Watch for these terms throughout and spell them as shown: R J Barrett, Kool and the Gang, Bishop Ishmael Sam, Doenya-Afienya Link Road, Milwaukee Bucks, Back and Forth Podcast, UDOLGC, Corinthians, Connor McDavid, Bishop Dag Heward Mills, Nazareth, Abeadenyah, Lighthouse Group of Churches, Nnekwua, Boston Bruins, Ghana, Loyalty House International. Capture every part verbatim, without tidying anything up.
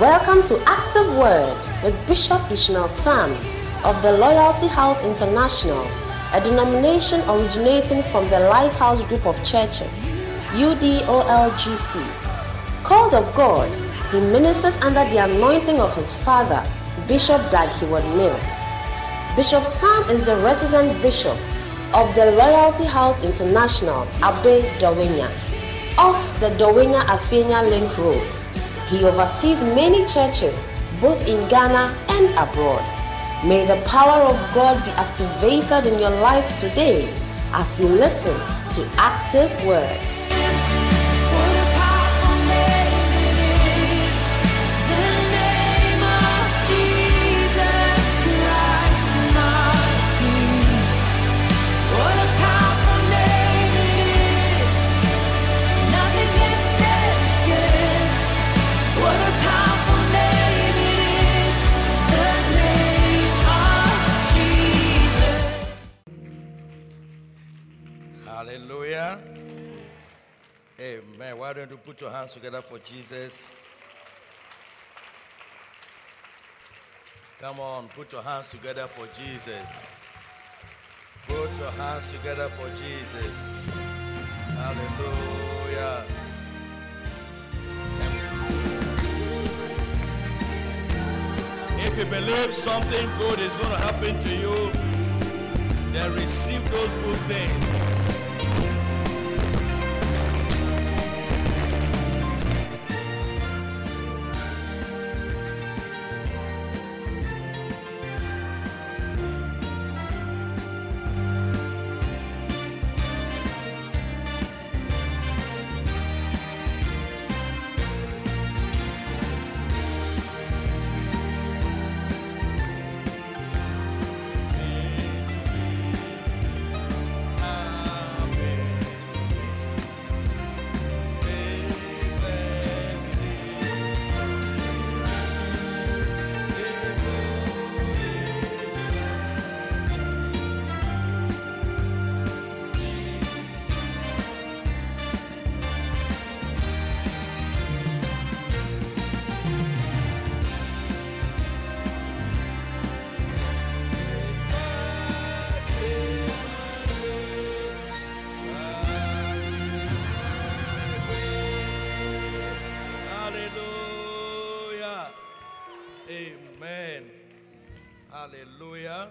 Welcome to Active Word with Bishop Ishmael Sam of the Loyalty House International, a denomination originating from the Lighthouse Group of Churches, U D O L G C. Called of God, he ministers under the anointing of his father, Bishop Dag Heward Mills. Bishop Sam is the resident bishop of the Loyalty House International, Abeadenyah, off the Doenya-Afienya Link Road. He oversees many churches both in Ghana and abroad. May the power of God be activated in your life today as you listen to Active Word. Hallelujah. Amen. Why don't you put your hands together for Jesus? Come on, put your hands together for Jesus. Put your hands together for Jesus. Hallelujah. If you believe something good is going to happen to you, then receive those good things. Hallelujah.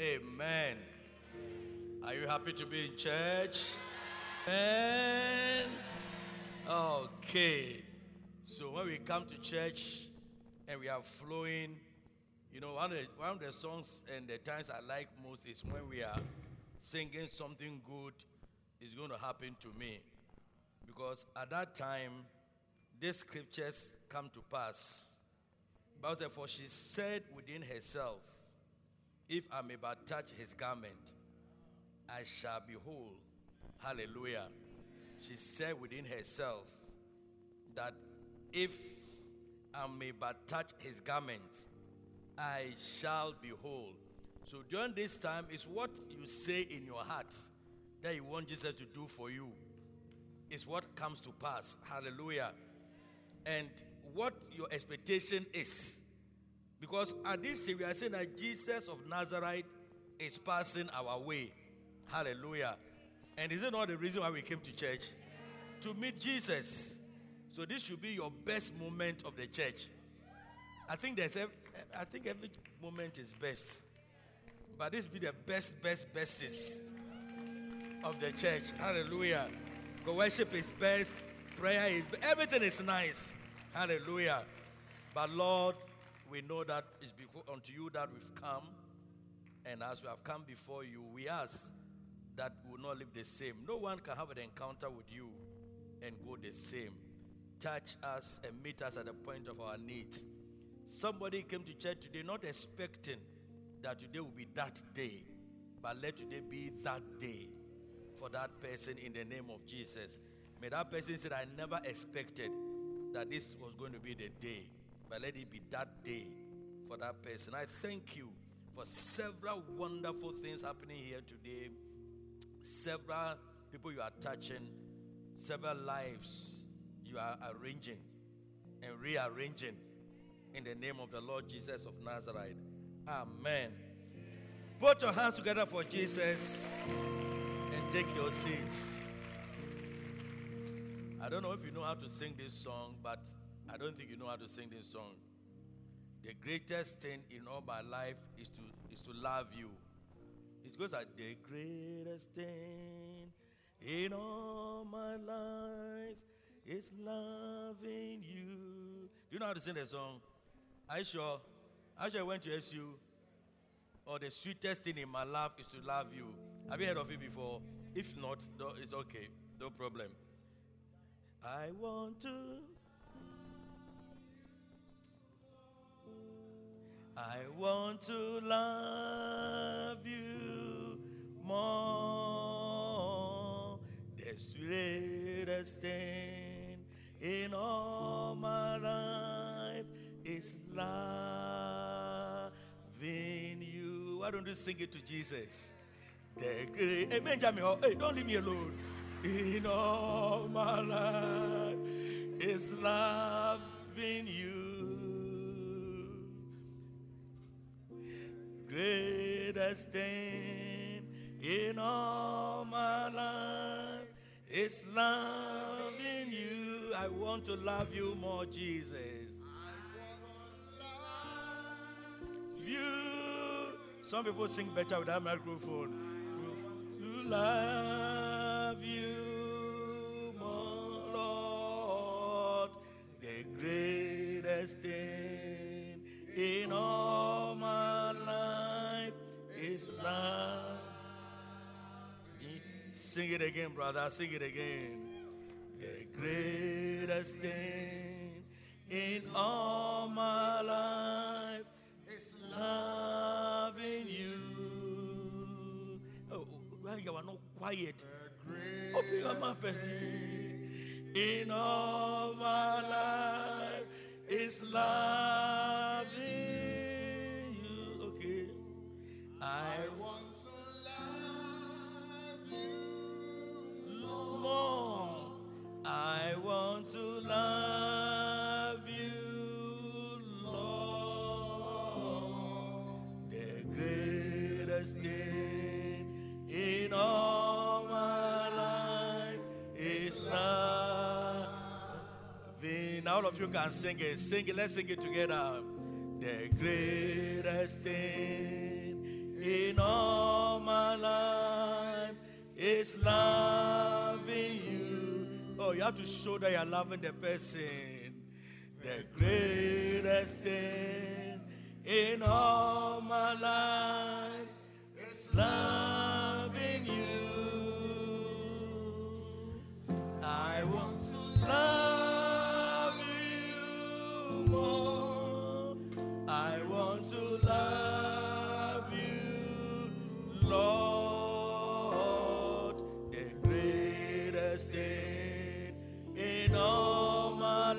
Amen. Are you happy to be in church? Amen. Okay. So when we come to church and we are flowing, you know, one of the, one of the songs and the times I like most is when we are singing something good is going to happen to me. Because at that time, these scriptures come to pass. Bible says, for she said within herself, if I may but touch his garment, I shall be whole. Hallelujah. She said within herself that if I may but touch his garment, I shall be whole. So during this time, it's what you say in your heart that you want Jesus to do for you. It's what comes to pass. Hallelujah. And what your expectation is. Because at this time we are saying that Jesus of Nazareth is passing our way. Hallelujah. And is it not the reason why we came to church? To meet Jesus. So this should be your best moment of the church. I think there's every, I think every moment is best. But this be the best, best, bestest of the church. Hallelujah. Because worship is best, prayer is best, everything is nice. Hallelujah. But Lord, we know that it's before, unto you that we've come. And as we have come before you, we ask that we will not live the same. No one can have an encounter with you and go the same. Touch us and meet us at the point of our needs. Somebody came to church today not expecting that today will be that day. But let today be that day for that person in the name of Jesus. May that person say, I never expected that this was going to be the day, but let it be that day for that person. I thank you for several wonderful things happening here today, several people you are touching, several lives you are arranging and rearranging in the name of the Lord Jesus of Nazareth. Amen. Put your hands together for Jesus and take your seats. I don't know if you know how to sing this song, but I don't think you know how to sing this song. The greatest thing in all my life is to is to love you. It goes like, the greatest thing in all my life is loving you. Do you know how to sing the song? Are you sure? Are you sure I went to S U? Or oh, the sweetest thing in my life is to love you. Have you heard of it before? If not, it's okay. No problem. I want to. I want to love you more. The sweetest thing in all my life is loving you. Why don't you sing it to Jesus? The great, hey, Benjamin, hey, don't leave me alone. In all my life is loving you. Greatest thing in all my life is loving you. I want to love you more, Jesus. I want to love you. Some people sing better with that microphone. To love you more, Lord. The greatest thing in all my life. Sing it again, brother. Sing it again. The greatest thing in all my life is loving you. Oh, well, you are not quiet. Open your mouth first. In all my life is loving. I want to love you more. I want to love you, Lord. The greatest thing in all my life is loving. All of you can sing it. Sing it. Let's sing it together. The greatest thing in all my life is loving you. Oh, you have to show that you are loving the person. The greatest thing in all my life is loving you. I want to love you more. I want to love Lord, the greatest thing in all my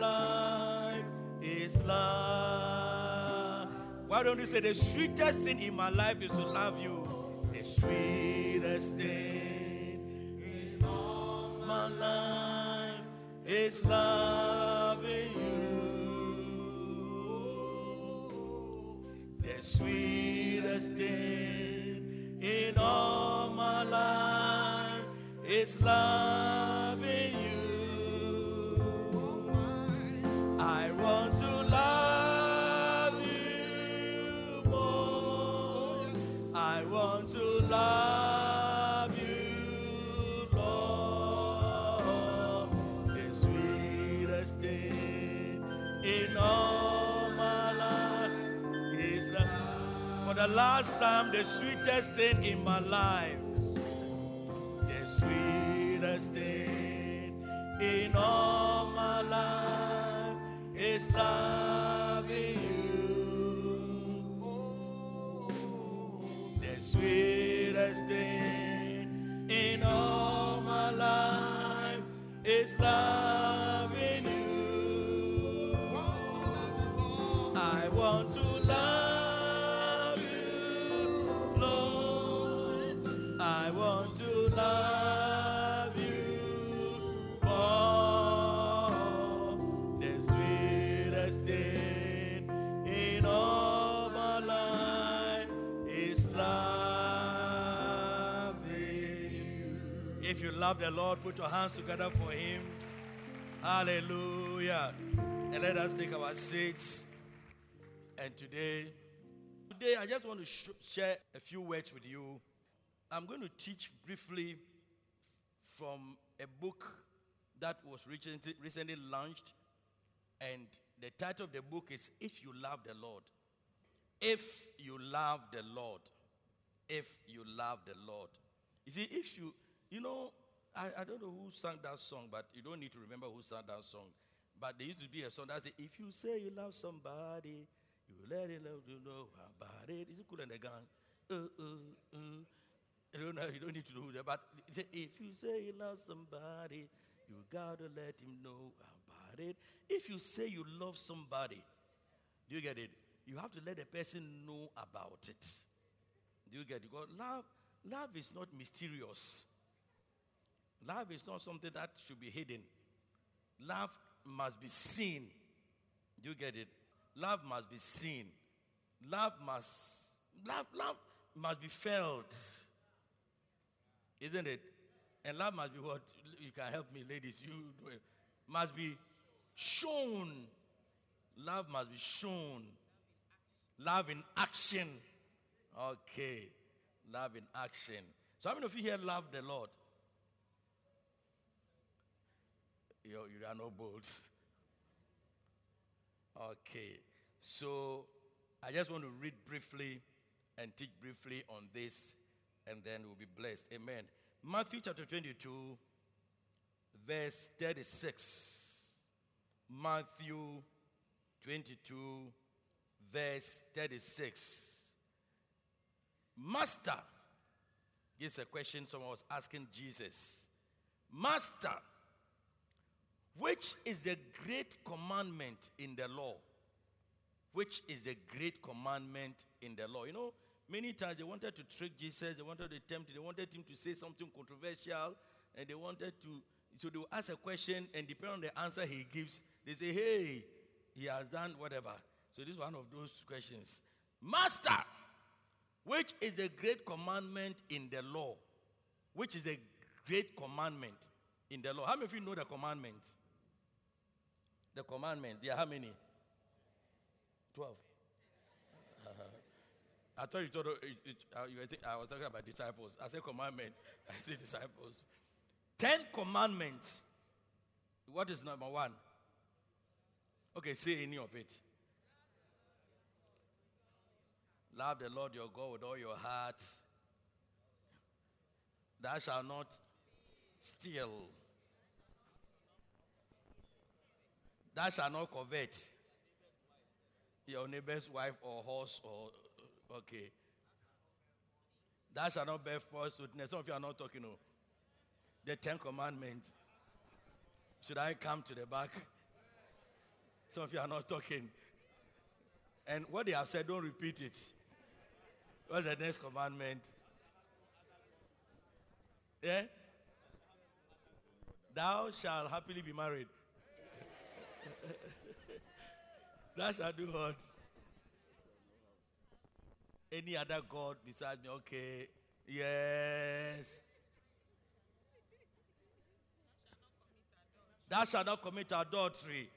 life is love. Why don't you say the sweetest thing in my life is to love you? The sweetest thing in all my life is loving you. The sweetest thing in all my life is loving you. I want to love you more. I want to love you, Lord. The sweetest thing in all my life is love. For the last time, the sweetest thing in my life, the sweetest thing in all my life is loving you. The sweetest thing in all my life is loving you. I want to love. I want to love you more. This way. love the Lord, put your hands together for him. Hallelujah. And let us take our seats. And today, today I just want to sh- share a few words with you. I'm going to teach briefly from a book that was recently, recently launched. And the title of the book is If You Love the Lord. If you love the Lord. If you love the Lord. You see, if you, you know, I, I don't know who sang that song, but you don't need to remember who sang that song. But there used to be a song that said, if you say you love somebody, you let it love, you know about it. Is it Kool and the Gang? Uh, uh, uh. You don't know, you don't need to do that. But it said, if you say you love somebody, you got to let him know about it. If you say you love somebody, do you get it? You have to let the person know about it. Do you get it? Because love, love is not mysterious. Love is not something that should be hidden. Love must be seen. Do you get it? Love must be seen. Love must, love, love must be felt. Isn't it? And love must be what? You can help me, ladies. You do it. Must be shown. Love must be shown. Love in action. Okay. Love in action. So how many of you here love the Lord? You, you are not bold. Okay. So I just want to read briefly and teach briefly on this, and then we'll be blessed. Amen. Matthew chapter twenty-two, verse thirty-six. Matthew twenty-two, verse thirty-six. Master, this is a question someone was asking Jesus. Master, which is the great commandment in the law? Which is the great commandment in the law? You know, many times they wanted to trick Jesus, they wanted to tempt him, they wanted him to say something controversial, and they wanted to, so they would ask a question, and depending on the answer he gives, they say, hey, he has done whatever. So this is one of those questions. Master, which is the great commandment in the law? Which is a great commandment in the law? How many of you know the commandment? The commandment, there are how many? Twelve. Uh-huh. I thought you told it, it, uh, you were think, I was talking about disciples. I said commandment. I said disciples. Ten commandments. What is number one? Okay, say any of it. Love the Lord your God with all your heart. Thou shalt not steal. Thou shalt not covet your neighbor's wife or horse or okay. Thou shalt not bear false witness. Some of you are not talking. No. The Ten Commandments. Should I come to the back? Some of you are not talking. And what they have said, don't repeat it. What's the next commandment? Yeah? Thou shalt happily be married. Thou shalt do what? Any other God besides me? Okay. Yes. Thou shalt not commit adultery.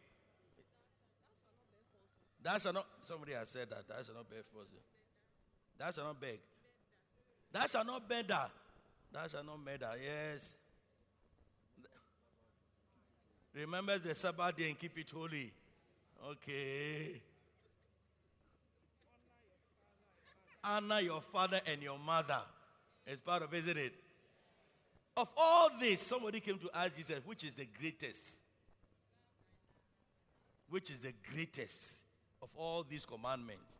Thou shalt not. Somebody has said that. Thou shalt not beg for you. Thou shalt not beg. Thou shalt not murder. Thou shalt not murder. Yes. Remember the Sabbath day and keep it holy. Okay. Honor your father and your mother. It's part of it, isn't it? Of all this, somebody came to ask Jesus, which is the greatest? Which is the greatest of all these commandments?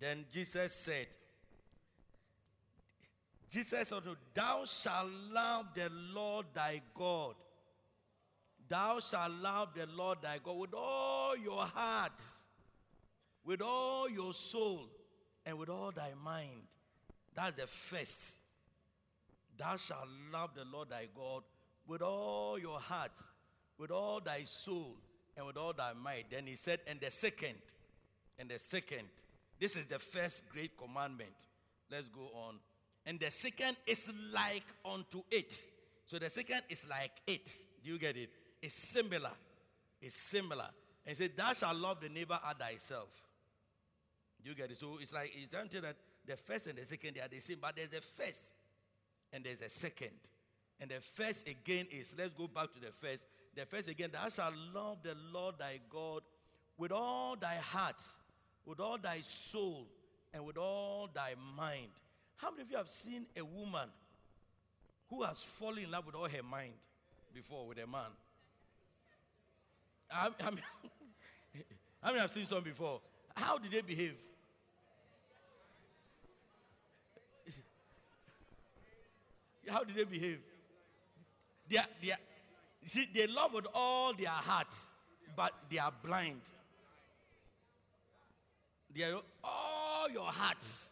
Then Jesus said, Jesus said, thou shalt love the Lord thy God. Thou shalt love the Lord thy God with all your heart, with all your soul, and with all thy mind. That's the first. Thou shalt love the Lord thy God with all your heart, with all thy soul, and with all thy might. Then he said, and the second, and the second, this is the first great commandment. Let's go on. And the second is like unto it. So the second is like it. Do you get it? It's similar. It's similar. And he said, thou shalt love the neighbor as thyself. Do you get it? So it's like, it's trying to tell that the first and the second, they are the same. But there's a first and there's a second. And the first again is, let's go back to the first. The first again, thou shalt love the Lord thy God with all thy heart, with all thy soul, and with all thy mind. How many of you have seen a woman who has fallen in love with all her mind before with a man? I, I mean, how many have seen some before? How did they behave? How did they behave? They are, they are, see, they love with all their hearts, but they are blind. They are all your hearts.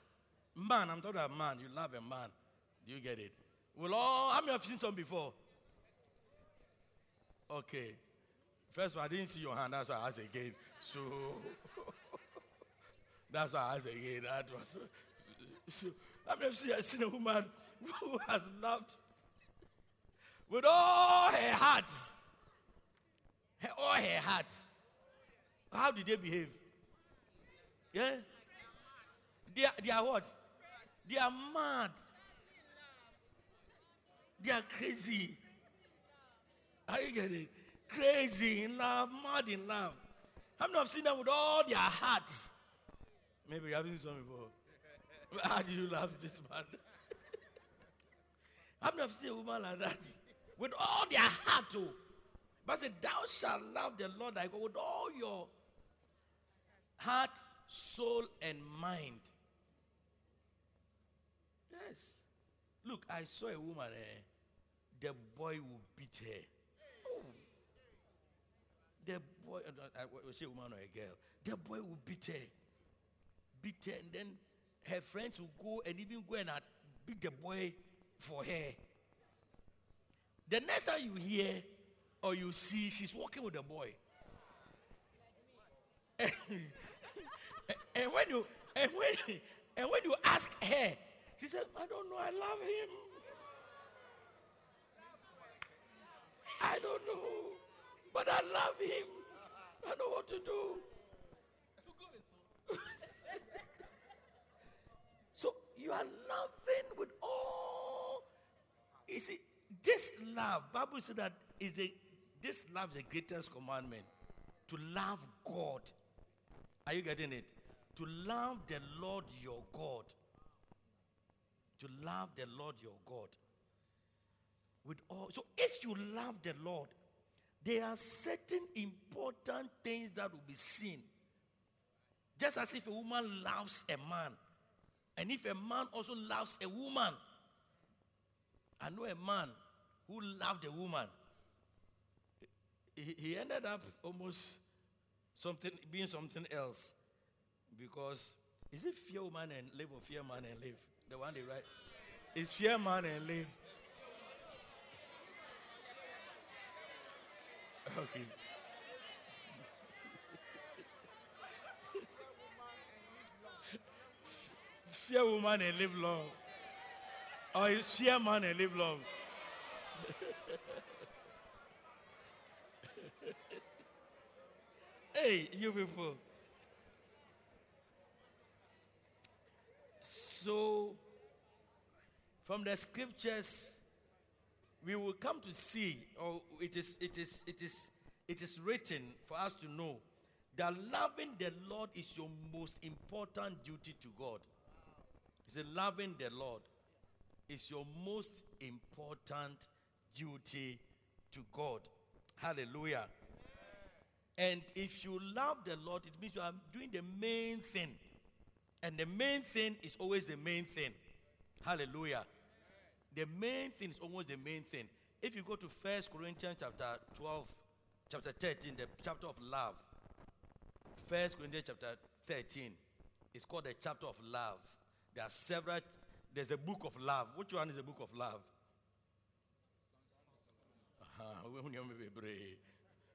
Man, I'm talking about man. You love a man. Do you get it? Well, all, how many have seen some before? Okay. First of all, I didn't see your hand. That's why I asked again. So, that's why I asked again. That was, so, how many have seen a woman who has loved with all her heart? Her, all her heart. How did they behave? Yeah? They are, they are what? They are mad. They are crazy. Are you getting it? Crazy in love, mad in love. How many have seen them with all their hearts? Maybe you haven't seen some before. How do you love this man? How many have seen a woman like that? With all their heart too. But say, thou shalt love the Lord thy God with all your heart, soul, and mind. Yes. Look, I saw a woman eh? The boy will beat her. Oh. The boy, was she a woman or a girl? The boy will beat her. Beat her, and then her friends will go and even go and beat the boy for her. The next time you hear or you see, she's walking with the boy. and, and when you and when and when you ask her, she said, I don't know, I love him. I don't know, but I love him. I know what to do. So you are loving with all. You see, this love, Bible said that is a this love is the greatest commandment. To love God. Are you getting it? To love the Lord your God. To love the Lord your God. With all. So if you love the Lord, there are certain important things that will be seen. Just as if a woman loves a man. And if a man also loves a woman. I know a man who loved a woman. He, he ended up almost something being something else. Because is it fear man and live or fear man and live? The one they write. It's fear man and live. Okay. Fear woman and live long. Or it's fear man and live long. Hey, you people. So, from the scriptures, we will come to see, or it is, it is, it is, it is written for us to know that loving the Lord is your most important duty to God. He said, loving the Lord is your most important duty to God. Hallelujah. And if you love the Lord, it means you are doing the main thing. And the main thing is always the main thing. Hallelujah. The main thing is always the main thing. If you go to First Corinthians chapter twelve, chapter thirteen, the chapter of love. First Corinthians chapter thirteen. It's called the chapter of love. There are several, there's a book of love. Which one is the book of love? Uh-huh.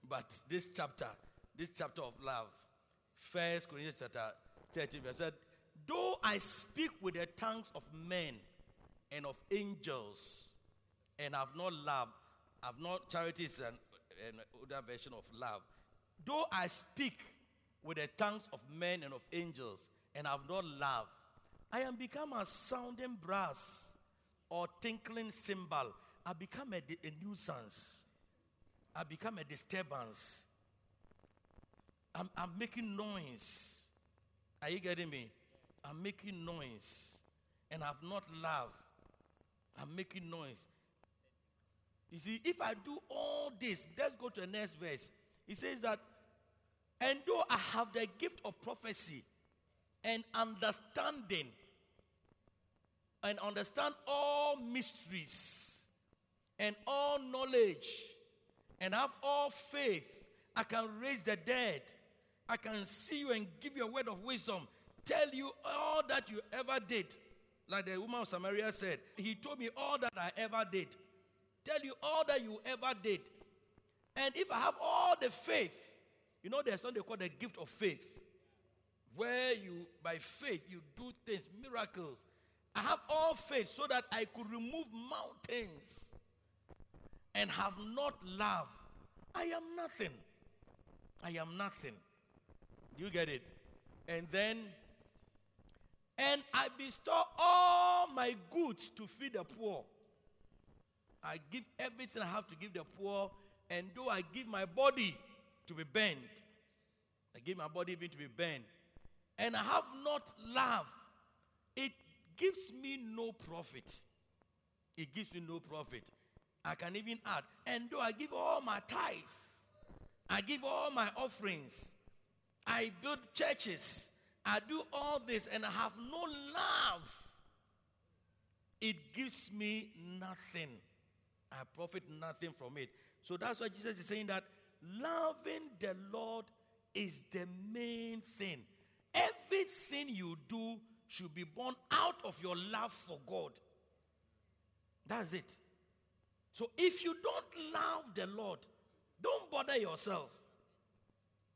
But this chapter, this chapter of love, First Corinthians chapter thirteen, verse said, though I speak with the tongues of men and of angels and have not loved, have not, charity is an, an older version of love. Though I speak with the tongues of men and of angels, and have not love, I am become a sounding brass or tinkling cymbal. I become a, a nuisance. I become a disturbance. I'm, I'm making noise. Are you getting me? I'm making noise. And I've not love. I'm making noise. You see, if I do all this, let's go to the next verse. It says that, and though I have the gift of prophecy and understanding, and understand all mysteries and all knowledge, and have all faith, I can raise the dead. I can see you and give you a word of wisdom. Tell you all that you ever did. Like the woman of Samaria said, he told me all that I ever did. Tell you all that you ever did. And if I have all the faith, you know there's something called the gift of faith, where you, by faith, you do things, miracles. I have all faith so that I could remove mountains, and have not love, I am nothing. I am nothing. You get it? And then, and I bestow all my goods to feed the poor. I give everything I have to give the poor, and though I give my body to be burned, I give my body even to be burned, and I have not love, it gives me no profit. It gives me no profit. I can even add, and though I give all my tithe, I give all my offerings, I build churches, I do all this, and I have no love, it gives me nothing. I profit nothing from it. So that's why Jesus is saying that loving the Lord is the main thing. Everything you do should be born out of your love for God. That's it. So if you don't love the Lord, don't bother yourself.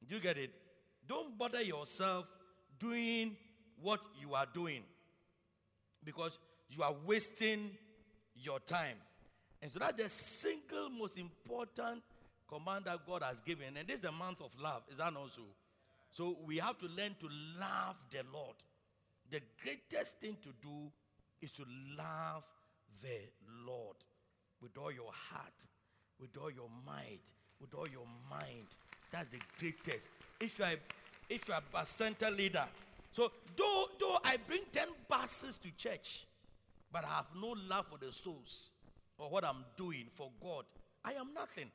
Do you get it? Don't bother yourself doing what you are doing, because you are wasting your time. And so that's the single most important command that God has given. And this is the month of love. Is that not so? So we have to learn to love the Lord. The greatest thing to do is to love the Lord with all your heart, with all your might, with all your mind. That's the greatest. If you are, if you are a bus center leader, so though, though I bring ten buses to church, but I have no love for the souls or what I'm doing for God, I am nothing.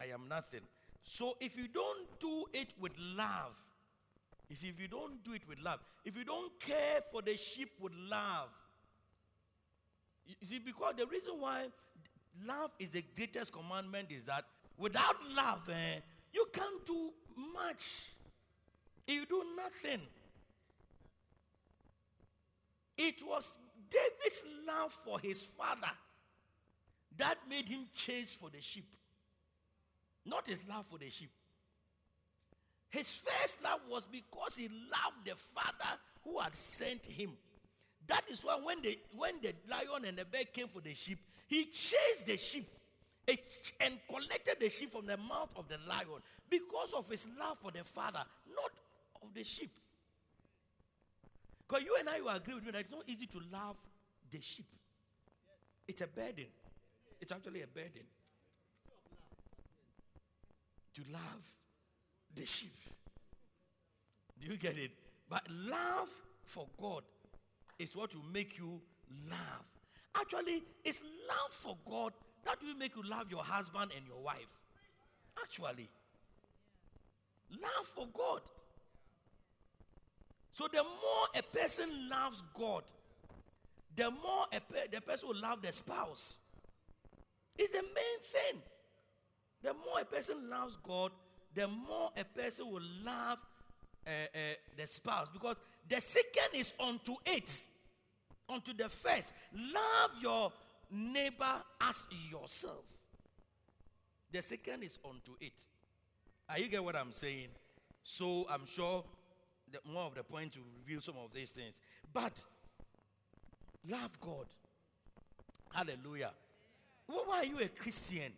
I am nothing. So if you don't do it with love, you see, if you don't do it with love, if you don't care for the sheep with love, you see, because the reason why love is the greatest commandment is that without love, eh, you can't do much. You do nothing. It was David's love for his father that made him chase for the sheep. Not his love for the sheep. His first love was because he loved the father who had sent him. That is why when the, when the lion and the bear came for the sheep, he chased the sheep and collected the sheep from the mouth of the lion because of his love for the father, not of the sheep. Because you and I will agree with me that it's not easy to love the sheep. It's a burden. It's actually a burden to love the sheep. Do you get it? But love for God is what will make you love. Actually, it's love for God that will make you love your husband and your wife. Actually, love for God. So the more a person loves God, the more a pe- the person will love their spouse. It's the main thing. The more a person loves God, the more a person will love uh, uh, the spouse, because the second is unto it. Unto the first, love your neighbor as yourself. The second is unto it. Are you get what I'm saying? So I'm sure that more of the point to reveal some of these things. But love God. Hallelujah. Why are you a Christian?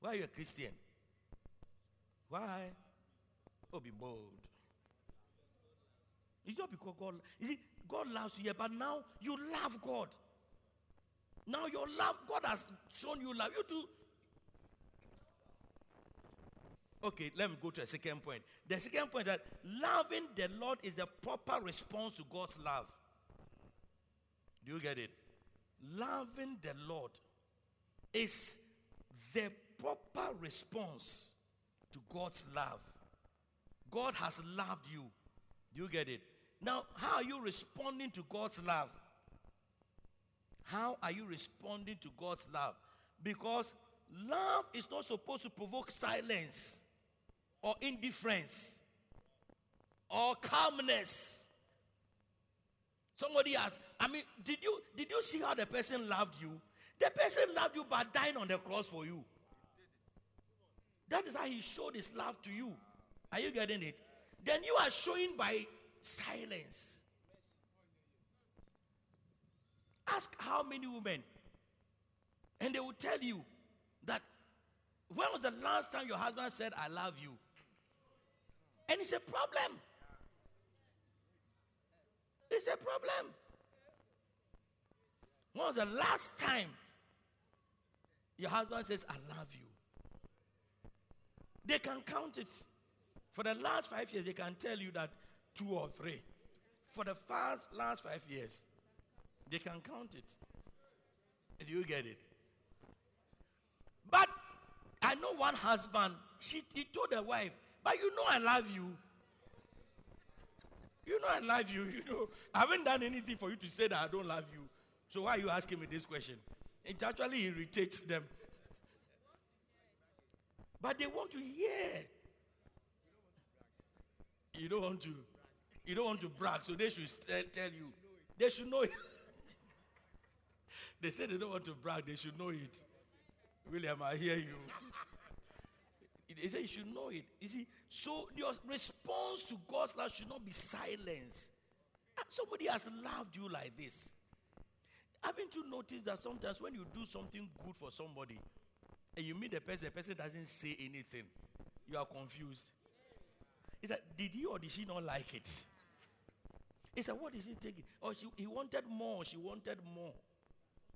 Why are you a Christian? Why? Oh, be bold. It's not because God, you see, God loves you, but now you love God. Now your love, God has shown you love. You do. Okay, let me go to a second point. The second point that loving the Lord is the proper response to God's love. Do you get it? Loving the Lord is the proper response to God's love. God has loved you. Do you get it? Now, how are you responding to God's love? How are you responding to God's love? Because love is not supposed to provoke silence or indifference or calmness. Somebody asked, I mean, did you did you see how the person loved you? The person loved you by dying on the cross for you. That is how he showed his love to you. Are you getting it? Then you are showing by silence. Ask how many women, and they will tell you that when was the last time your husband said, I love you? And it's a problem. It's a problem. When was the last time your husband says, I love you? They can count it. For the last five years, they can tell you that two or three. For the first, last five years, they can count it. And you get it. But I know one husband, she he told the wife, but you know I love you. You know I love you. You know, I haven't done anything for you to say that I don't love you. So why are you asking me this question? It actually irritates them. But they want to hear. You don't want to, you don't want to brag, so they should tell you. They should know it. They said they don't want to brag, they should know it. William, I hear you. He said you should know it. You see, so your response to God's love should not be silence. Somebody has loved you like this. Haven't you noticed that sometimes when you do something good for somebody and you meet the person, the person doesn't say anything, you are confused. It's like, did he or did she not like it? It's like, what is he taking? Oh, she, he wanted more, she wanted more.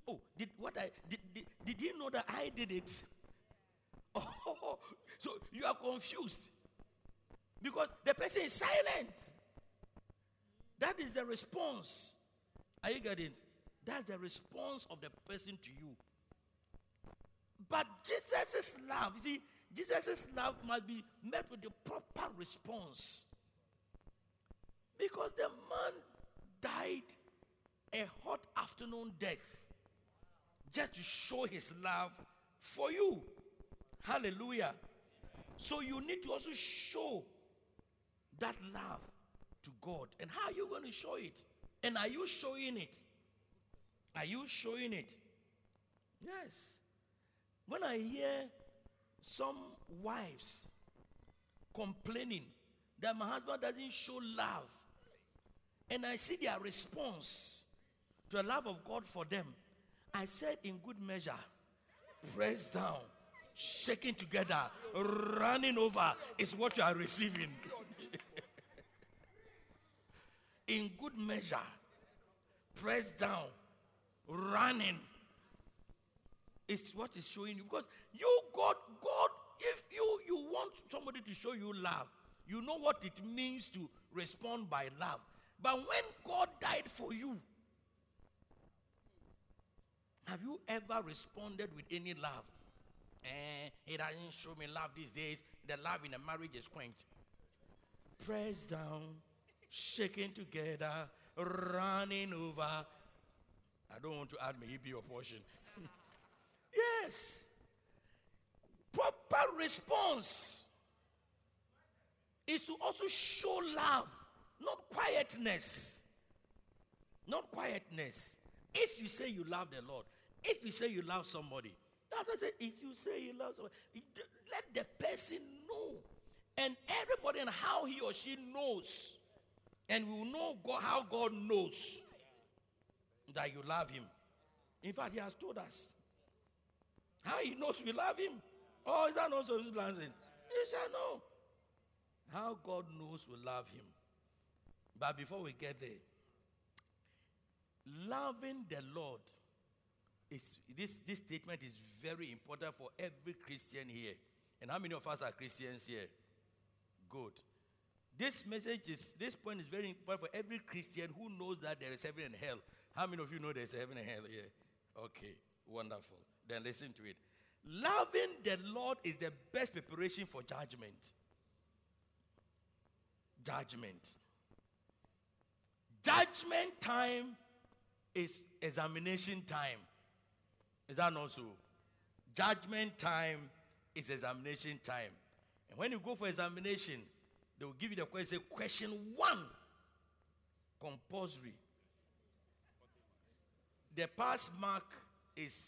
Oh, did what I did, did, did you know that I did it? Oh, so you are confused because the person is silent. That is the response. Are you getting it? That's the response of the person to you. But Jesus' love, you see, Jesus' love must be met with the proper response. Because the man died a hot afternoon death just to show his love for you. Hallelujah. So you need to also show that love to God. And how are you going to show it? And are you showing it? Are you showing it? Yes. When I hear some wives complaining that my husband doesn't show love, and I see their response to the love of God for them, I said, in good measure, pressed down, shaking together, running over is what you are receiving. In good measure, pressed down, running is what is showing you. Because you got God, if you, you want somebody to show you love, you know what it means to respond by love. But when God died for you, have you ever responded with any love? Eh, he doesn't show me love these days. The love in the marriage is quaint. Pressed down, shaking together, running over. I don't want to add may he be your portion. Yes. Proper response is to also show love, not quietness. Not quietness. If you say you love the Lord, if you say you love somebody, that's what I said, if you say you love somebody, let the person know. And everybody and how he or she knows. And we will know God, how God knows that you love him. In fact, he has told us. How he knows we love him? Oh, is that not so? You shall know. How God knows we love him. But before we get there, loving the Lord, is this, this statement is very important for every Christian here. And how many of us are Christians here? Good. This message is, this point is very important for every Christian who knows that there is heaven and hell. How many of you know there is heaven and hell here? Okay, wonderful. Then listen to it. Loving the Lord is the best preparation for judgment. Judgment. Judgment time is examination time. Is that not so? Judgment time is examination time. And when you go for examination, they will give you the question. Question one, compulsory. The pass mark is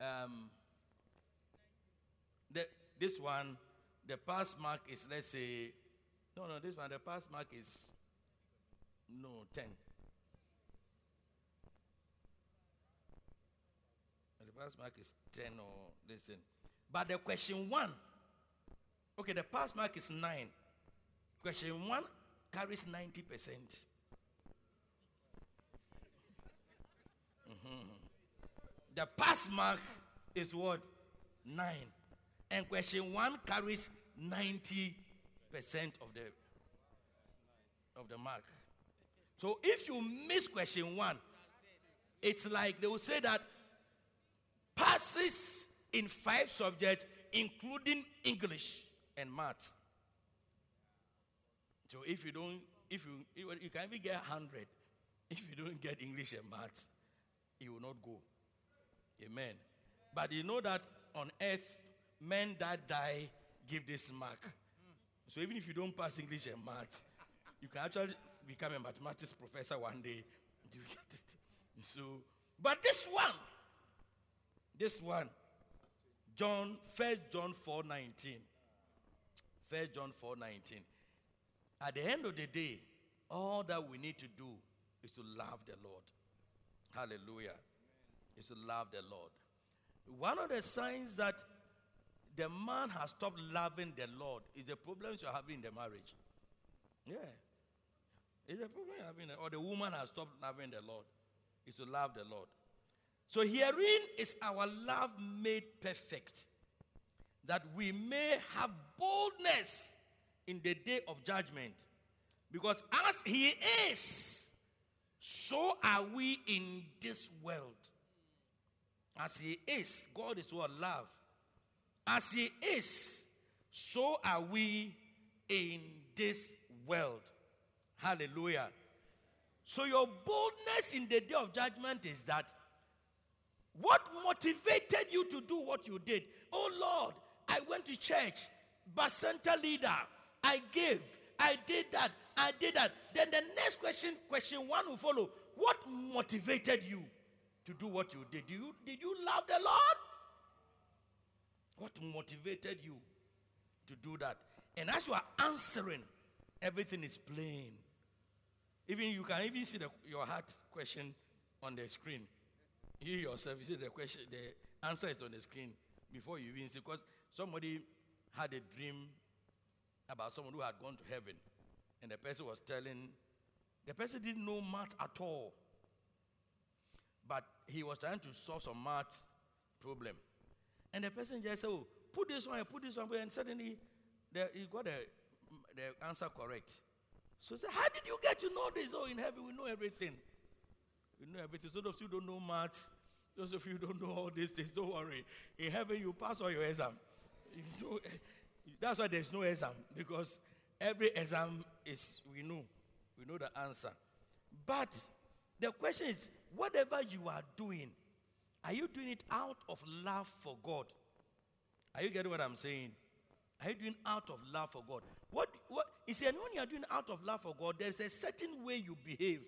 um, the this one. The pass mark is let's say no, no. This one. The pass mark is no ten. The pass mark is ten or this thing. But the question one. Okay, the pass mark is nine. Question one carries ninety percent. Mm-hmm. The pass mark is what? Nine. And question one carries ninety percent of the of the mark. So if you miss question one, it's like they will say that passes in five subjects, including English and math. So if you don't, if you you can even get one hundred, if you don't get English and math, you will not go. Amen. But you know that on earth, men that die give this mark. So even if you don't pass English and math, you can actually become a mathematics professor one day. Do you get it? So, but this one, this one, John, First John four nineteen. First John four nineteen. At the end of the day, all that we need to do is to love the Lord. Hallelujah. Amen. Is to love the Lord. One of the signs that the man has stopped loving the Lord is the problems you're having in the marriage. Yeah. It's a problem you're having. Or the woman has stopped loving the Lord. Is to love the Lord. So herein is our love made perfect, that we may have boldness in the day of judgment. Because as he is, so are we in this world. As he is, God is our love. As he is, so are we in this world. Hallelujah. So your boldness in the day of judgment is that what motivated you to do what you did? Oh Lord, I went to church, but center leader, I gave, I did that, I did that. Then the next question, question one will follow. What motivated you to do what you did? Did you, did you love the Lord? What motivated you to do that? And as you are answering, everything is plain. Even you can even see the, your heart question on the screen. You yourself, you see the question, the answer is on the screen before you even see. Because somebody had a dream about someone who had gone to heaven. And the person was telling, the person didn't know math at all. But he was trying to solve some math problem. And the person just said, oh, put this one, put this one. And suddenly, the, he got the, the answer correct. So he said, how did you get to know this? Oh, in heaven, we know everything. We know everything. So those of you who don't know math, those of you who don't know all these things, don't worry. In heaven, you pass all your exam. You know, that's why there's no exam, because every exam is, we know, we know the answer. But the question is, whatever you are doing, are you doing it out of love for God? Are you getting what I'm saying? Are you doing out of love for God? What, what, you see, and when you are doing out of love for God, there's a certain way you behave.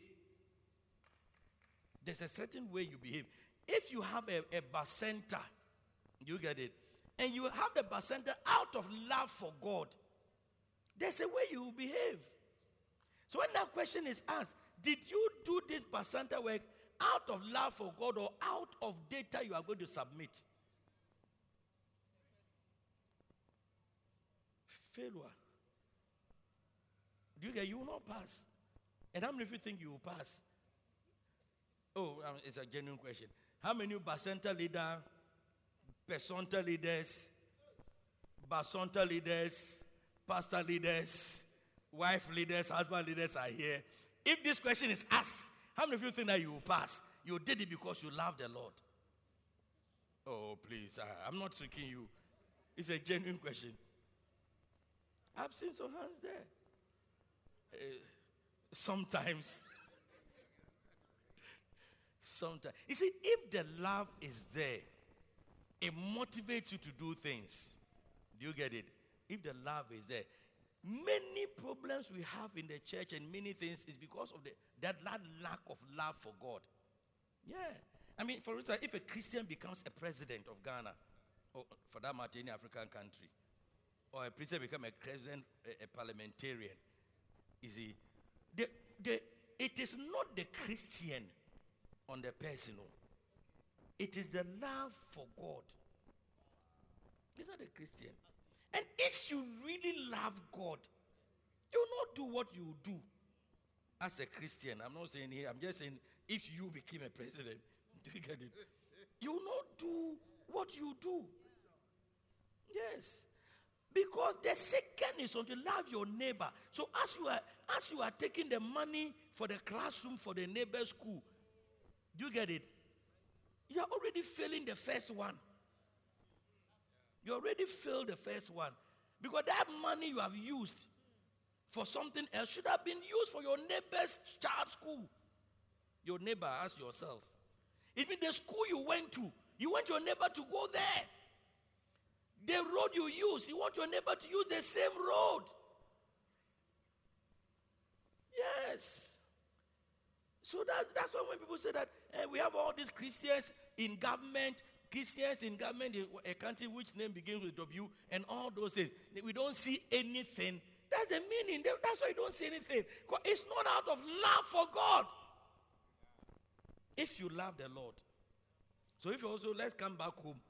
There's a certain way you behave. If you have a, a basenta, you get it? And you have the basenta out of love for God, there's a way you will behave. So when that question is asked, did you do this basenta work out of love for God or out of data you are going to submit? Failure. Do you get? You will not pass. And how many of you think you will pass? Oh, it's a genuine question. How many bar center leader, percenter leaders, bar center leaders, pastor leaders, wife leaders, husband leaders are here? If this question is asked, how many of you think that you will pass? You did it because you love the Lord. Oh, please, I, I'm not tricking you. It's a genuine question. I've seen some hands there. Uh, sometimes. Sometimes. You see, if the love is there, it motivates you to do things. Do you get it? If the love is there. Many problems we have in the church and many things is because of the, that, that lack of love for God. Yeah. I mean, for instance, if a Christian becomes a president of Ghana, or for that matter, any African country, or a president becomes a president, a, a parliamentarian, you see, the, the, it is not the Christian on the personal. It is the love for God. It's not the Christian. And if you really love God, you will not do what you do as a Christian. I'm not saying here, I'm just saying if you became a president, do you get it? You will not do what you do. Yes. Because the second is on to love your neighbor. So as you are as you are taking the money for the classroom for the neighbor school, do you get it? You are already failing the first one. You already failed the first one. Because that money you have used for something else should have been used for your neighbor's child's school. Your neighbor, ask yourself. It means the school you went to, you want your neighbor to go there. The road you use, you want your neighbor to use the same road. Yes. So that, that's why when people say that hey, we have all these Christians in government, Christians in government, a country which name begins with W, and all those things. We don't see anything. That's the meaning. That's why you don't see anything. Because it's not out of love for God. If you love the Lord. So if you also, let's come back home.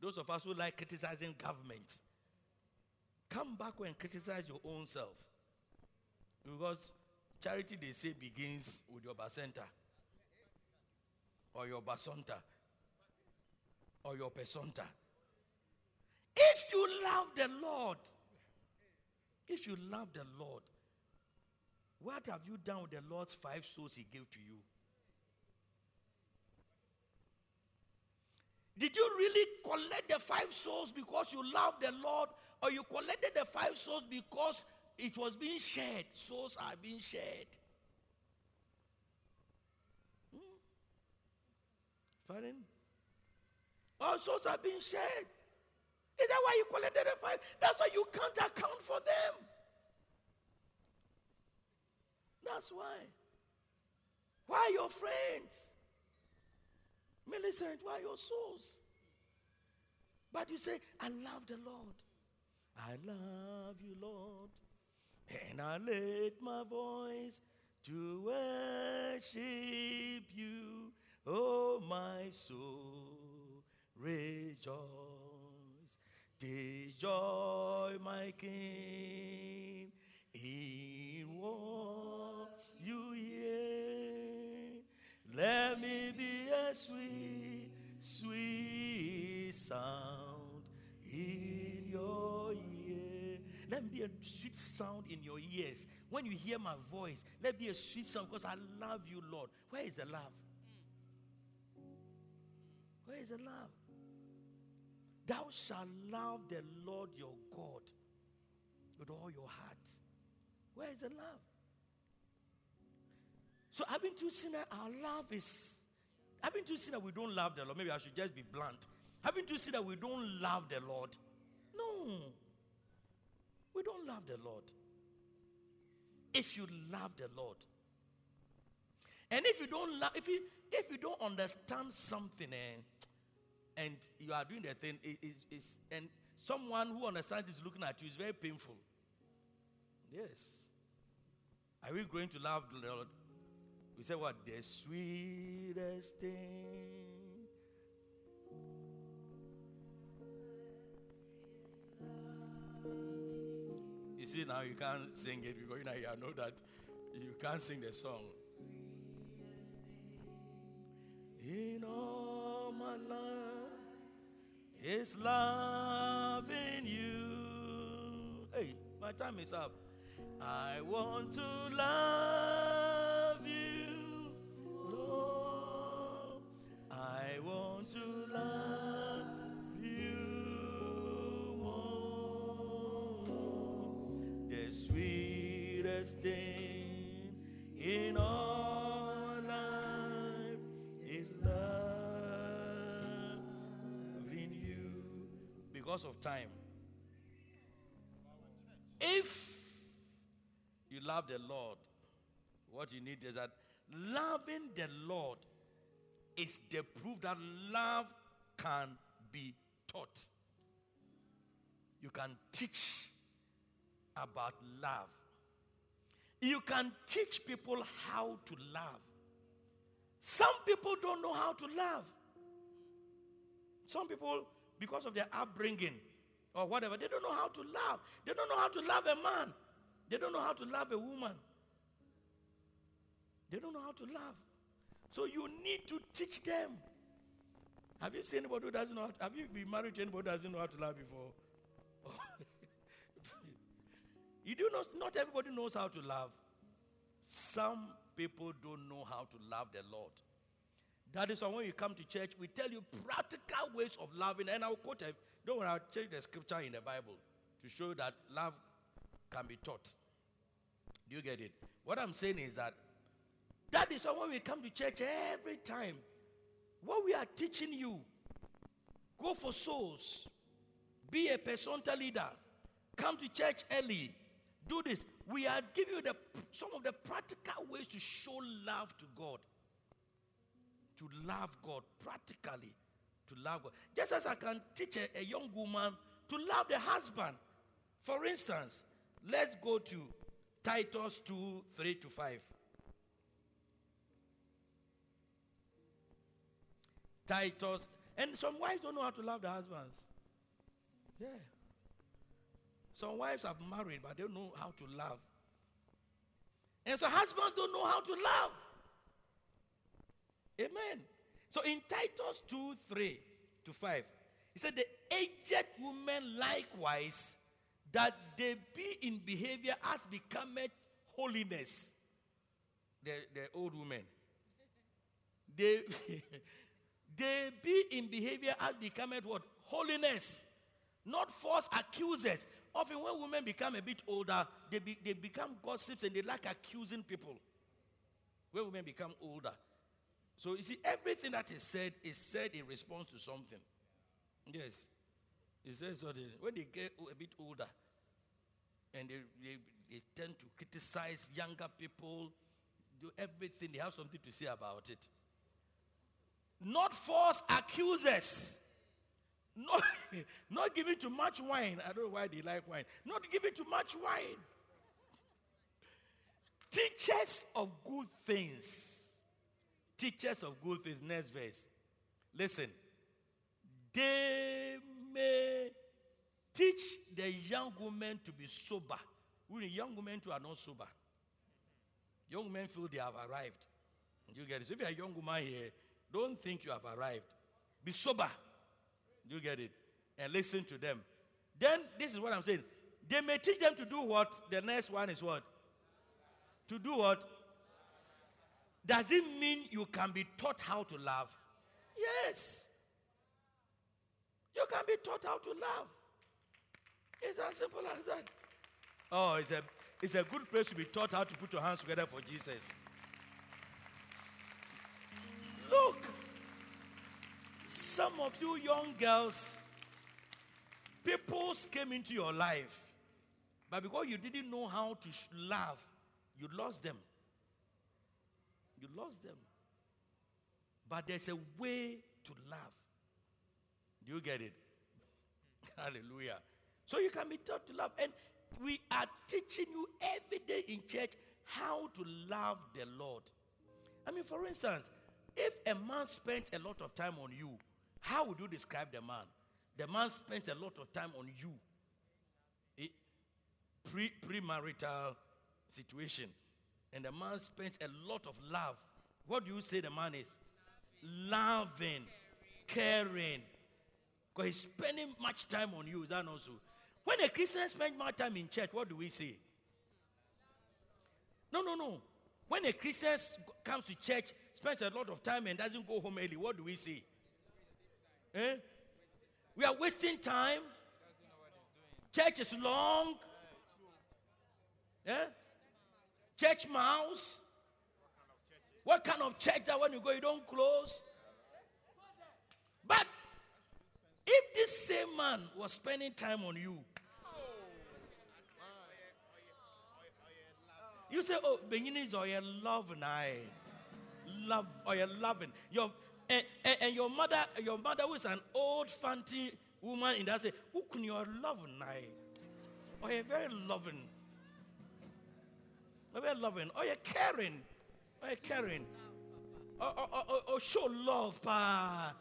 Those of us who like criticizing government, come back home and criticize your own self. Because charity, they say, begins with your basenta. Or your basonta. Or your personta. If you love the Lord, if you love the Lord, what have you done with the Lord's five souls he gave to you? Did you really collect the five souls because you love the Lord, or you collected the five souls because it was being shared? Souls are being shared. Hmm? Pardon? All souls are being shared. Is that why you collected the five? That's why you can't account for them. That's why. Why are your friends? Millicent, why are your souls? But you say, I love the Lord. I love you, Lord. And I lift my voice to worship you, oh my soul. Rejoice, this joy, my King, in what you hear. Let me be a sweet, sweet sound in your ear. Let me be a sweet sound in your ears. When you hear my voice, let me be a sweet sound because I love you, Lord. Where is the love? Where is the love? Thou shalt love the Lord your God with all your heart. Where is the love? So haven't you seen that our love is... Haven't you seen that we don't love the Lord? Maybe I should just be blunt. Haven't you seen that we don't love the Lord? No. We don't love the Lord. If you love the Lord. And if you don't love, if you if you don't understand something and, and you are doing the thing, it, it, it's, and someone who understands is looking at you, it's very painful. Yes. Are we going to love the Lord? We say what? The sweetest thing. see now you can't sing it because you know, you know that you can't sing the song. In all my life, it's loving you. Hey, my time is up. I want to love you, Lord. I want to love you more. The sweetest thing in all life is loving you. Because of time. If you love the Lord, what you need is that loving the Lord is the proof that love can be taught. You can teach about love. You can teach people how to love. Some people don't know how to love. Some people, because of their upbringing or whatever, they don't know how to love. They don't know how to love a man. They don't know how to love a woman. They don't know how to love. So you need to teach them. Have you seen anybody who doesn't know how to, have you been married to anybody who doesn't know how to love before? You do not, not everybody knows how to love. Some people don't know how to love the Lord. That is why when you come to church, we tell you practical ways of loving. And I'll quote, don't worry, I'll check the scripture in the Bible to show that love can be taught. Do you get it? What I'm saying is that that is why when we come to church every time, what we are teaching you, go for souls, be a personal leader, come to church early, do this. We are giving you the, some of the practical ways to show love to God, to love God practically, to love God. Just as I can teach a, a young woman to love the husband. For instance, let's go to Titus two, three to five. Titus. And some wives don't know how to love their husbands. Yeah. Some wives have married, but they don't know how to love. And so husbands don't know how to love. Amen. So in Titus two, three to five, he said, the aged women likewise, that they be in behavior as becometh holiness. The, the old women. They, they be in behavior as becometh what? Holiness. Not false accusers. Often when women become a bit older, they, be, they become gossips and they like accusing people. When women become older. So you see, everything that is said is said in response to something. Yes. He says, when they get a bit older and they, they, they tend to criticize younger people, do everything, they have something to say about it. Not false accusers. Not, not giving too much wine. I don't know why they like wine. Not giving too much wine. Teachers of good things. Teachers of good things. Next verse. Listen. They may teach the young women to be sober. We young women who are not sober. Young men feel they have arrived. You get it? So if you are a young woman here, don't think you have arrived. Be sober. You get it? And listen to them. Then, this is what I'm saying. They may teach them to do what? The next one is what? To do what? Does it mean you can be taught how to love? Yes. You can be taught how to love. It's as simple as that. Oh, it's a it's a good place to be taught how to put your hands together for Jesus. Look, some of you young girls, people came into your life, but because you didn't know how to love, you lost them. You lost them. But there's a way to love. Do you get it? Hallelujah. So you can be taught to love. And we are teaching you every day in church how to love the Lord. I mean, for instance, if a man spends a lot of time on you, how would you describe the man? The man spends a lot of time on you. He, pre premarital situation. And the man spends a lot of love. What do you say the man is? Loving, caring. Because he's spending much time on you. Is that not so? When a Christian spends much time in church, what do we say? No, no, no. When a Christian comes to church, spends a lot of time and doesn't go home early, what do we say? Eh? We are wasting time. Church is long. Eh? Church mouse. What kind of church that when you go, you don't close? But if this same man was spending time on you, you say, oh, beginnings are your love night. Love or your loving. Your and, and, and your mother, your mother was an old fancy woman in that say, who can your love night? Or you're very loving. Or you're loving. Or you're caring. Or you're caring. Or, or, or, or, or show love, pa.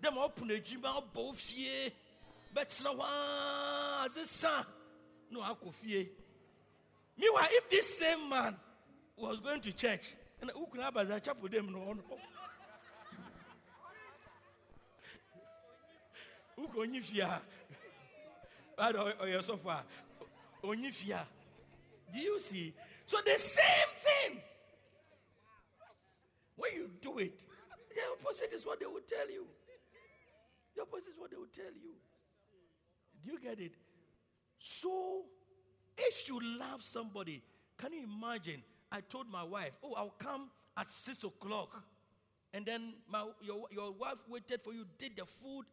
Them open the gym out both fear. But slow this son. No, I could fear. Meanwhile, if this same man was going to church, and who could have a chap with them? No, no. Who could you fear? But or your sofa. Only fear. Do you see? So the same thing. When you do it, the opposite is what they will tell you. The opposite is what they will tell you. Do you get it? So, if you love somebody, can you imagine? I told my wife, oh, I'll come at six o'clock. And then my, your, your wife waited for you, did the food,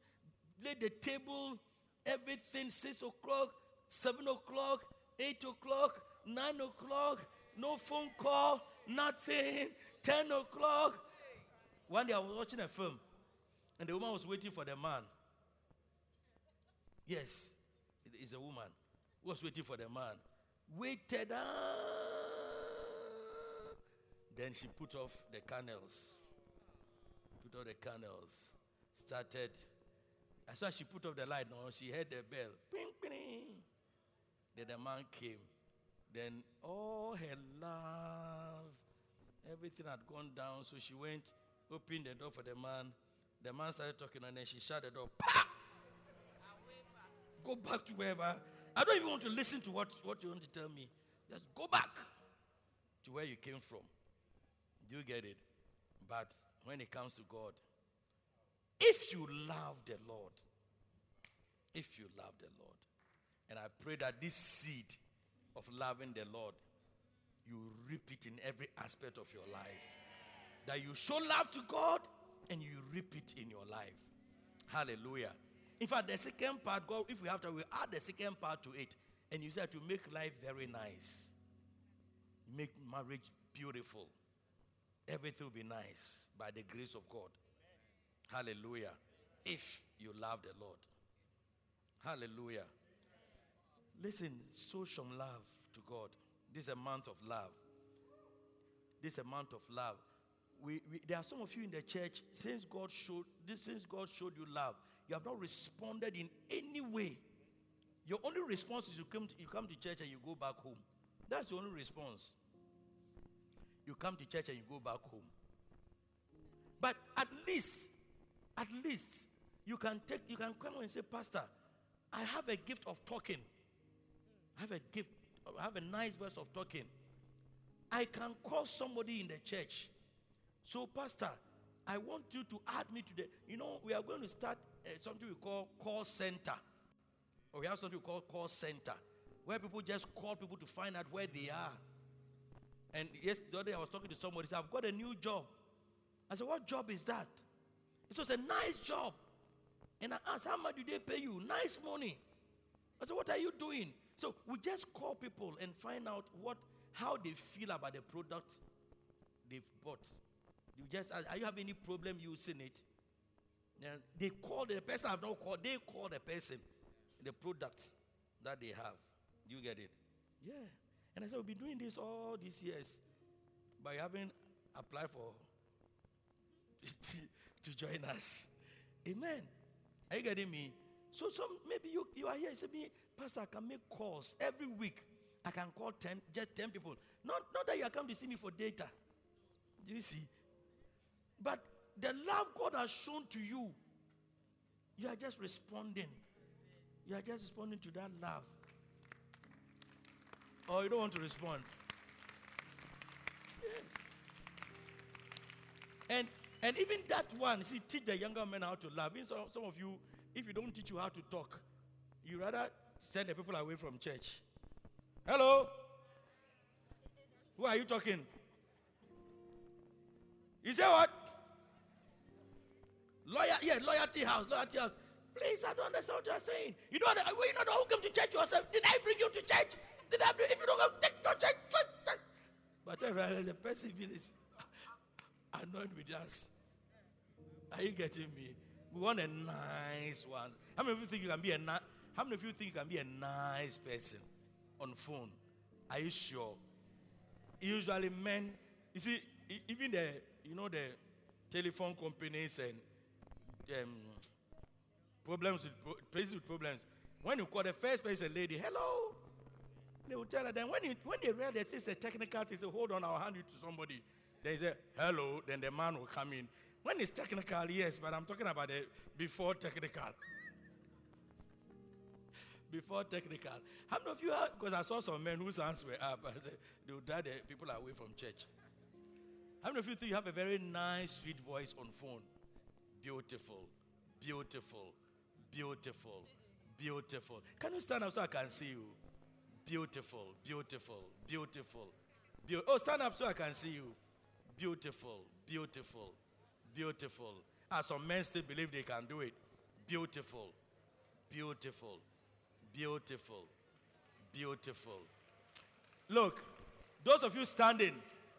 laid the table, everything, six o'clock, seven o'clock, eight o'clock, nine o'clock, no phone call, nothing, ten o'clock. One day I was watching a film, and the woman was waiting for the man. Yes, it is a woman. Was waiting for the man. Waited. Ah. Then she put off the candles. Put off the candles. Started. As soon as she put off the light, no, she heard the bell. Ping, ping. Then the man came. Then all her love, everything had gone down. So she went, opened the door for the man. The man started talking, and then she shut the door. Pa! Go back to wherever. I don't even want to listen to what, what you want to tell me. Just go back to where you came from. Do you get it? But when it comes to God, if you love the Lord, if you love the Lord, and I pray that this seed of loving the Lord, you reap it in every aspect of your life. That you show love to God, and you reap it in your life. Hallelujah. In fact, the second part, God, if we have to, we add the second part to it. And you said to make life very nice. Make marriage beautiful. Everything will be nice by the grace of God. Amen. Hallelujah. If you love the Lord. Hallelujah. Listen, show some love to God. This is a month of love. This is a month of love. We, we, there are some of you in the church, since God showed, since God showed you love, you have not responded in any way. Your only response is you come to, you come to church and you go back home. That's the only response. You come to church and you go back home. But at least, at least, you can take, you can come and say, Pastor, I have a gift of talking. I have a gift, I have a nice verse of talking. I can call somebody in the church. So, Pastor, I want you to add me to the, you know, we are going to start uh, something we call call center. Or we have something we call call center, where people just call people to find out where they are. And yesterday I was talking to somebody, said, I've got a new job. I said, what job is that? It was a nice job. And I asked, how much do they pay you? Nice money. I said, what are you doing? So we just call people and find out what, how they feel about the product they've bought. You just ask, are you having any problem using it? And they call the person, I've not called, they call the person, the product that they have. You get it? Yeah. And I said, we've been doing this all these years, but you haven't applied for to join us. Amen. Are you getting me? So some maybe you, you are here, you say, Pastor, I can make calls every week. I can call ten, just ten people. Not, not that you are come to see me for data. Do you see? But the love God has shown to you, you are just responding. You are just responding to that love. Or you don't want to respond. Yes. And and even that one, see, teach the younger men how to love. In some, some of you, if you don't teach you how to talk, you rather send the people away from church. Hello? Who are you talking? You say what? Lawyer, yeah, Loyalty House, Loyalty House. Please, I don't understand what you are saying. You don't. Well, you know who came to church yourself. Did I bring you to church? Did I bring? If you don't go, take your church. Take. But the person is annoyed with us. Are you getting me? We want a nice one. How many of you think you can be a na- How many of you think you can be a nice person on phone? Are you sure? Usually, men. You see, even the you know the telephone companies and um. Problems with places with problems. When you call the first person, lady, hello, they will tell her. Then when you, when they read that it's a technical thing, say, hold on, I'll hand it to somebody. They say hello, then the man will come in. When it's technical, yes, but I'm talking about the before technical. Before technical, how many of you are? Because I saw some men whose hands were up. I said they will drive the people away from church. How many of you think you have a very nice, sweet voice on phone? Beautiful, beautiful. Beautiful, beautiful. Can you stand up so I can see you? Beautiful, beautiful, beautiful. Be- oh, stand up so I can see you. Beautiful, beautiful, beautiful. As some men still believe they can do it. Beautiful, beautiful, beautiful, beautiful. Look, those of you standing,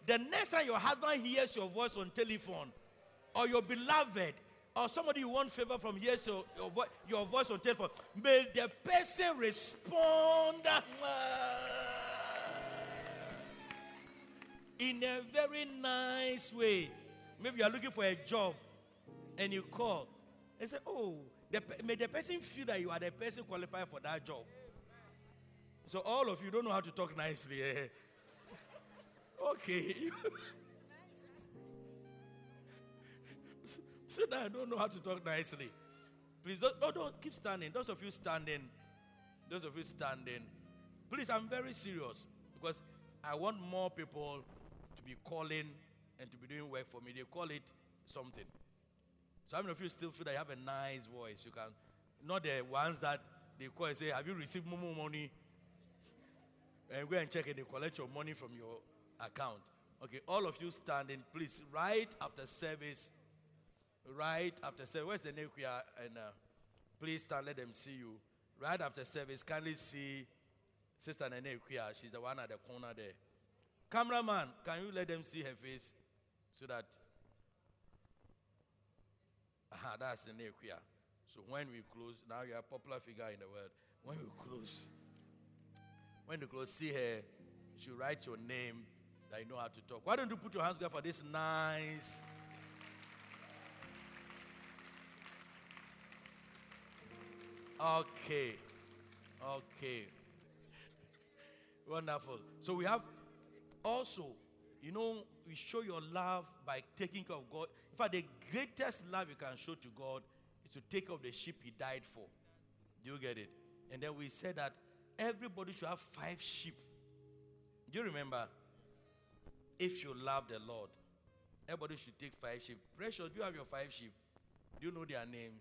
the next time your husband hears your voice on telephone or your beloved, or somebody you want favor from, yes, your, your, vo- your voice on telephone, may the person respond in a very nice way. Maybe you are looking for a job and you call and say, oh, the pe- may the person feel that you are the person qualified for that job. So all of you don't know how to talk nicely. Eh? Okay. So that I don't know how to talk nicely. Please don't, don't, don't keep standing. Those of you standing, those of you standing, please, I'm very serious because I want more people to be calling and to be doing work for me. They call it something. So how many of you still feel that you have a nice voice? You can, not the ones that they call and say, have you received more money? And go and check it. They collect your money from your account. Okay, all of you standing, please, right after service, Right after service, where's the Nnekwua? And uh, please stand, let them see you. Right after service, kindly see Sister Nnekwua. She's the one at the corner there. Cameraman, can you let them see her face so that? Aha, that's the Nnekwua. So when we close, now you're a popular figure in the world. When we close, when you close, see her. She write your name that you know how to talk. Why don't you put your hands together for this nice? Okay, okay, wonderful. So we have also, you know, we show your love by taking care of God. In fact, the greatest love you can show to God is to take care of the sheep He died for. Do you get it? And then we said that everybody should have five sheep. Do you remember? If you love the Lord, everybody should take five sheep. Precious, do you have your five sheep? Do you know their names?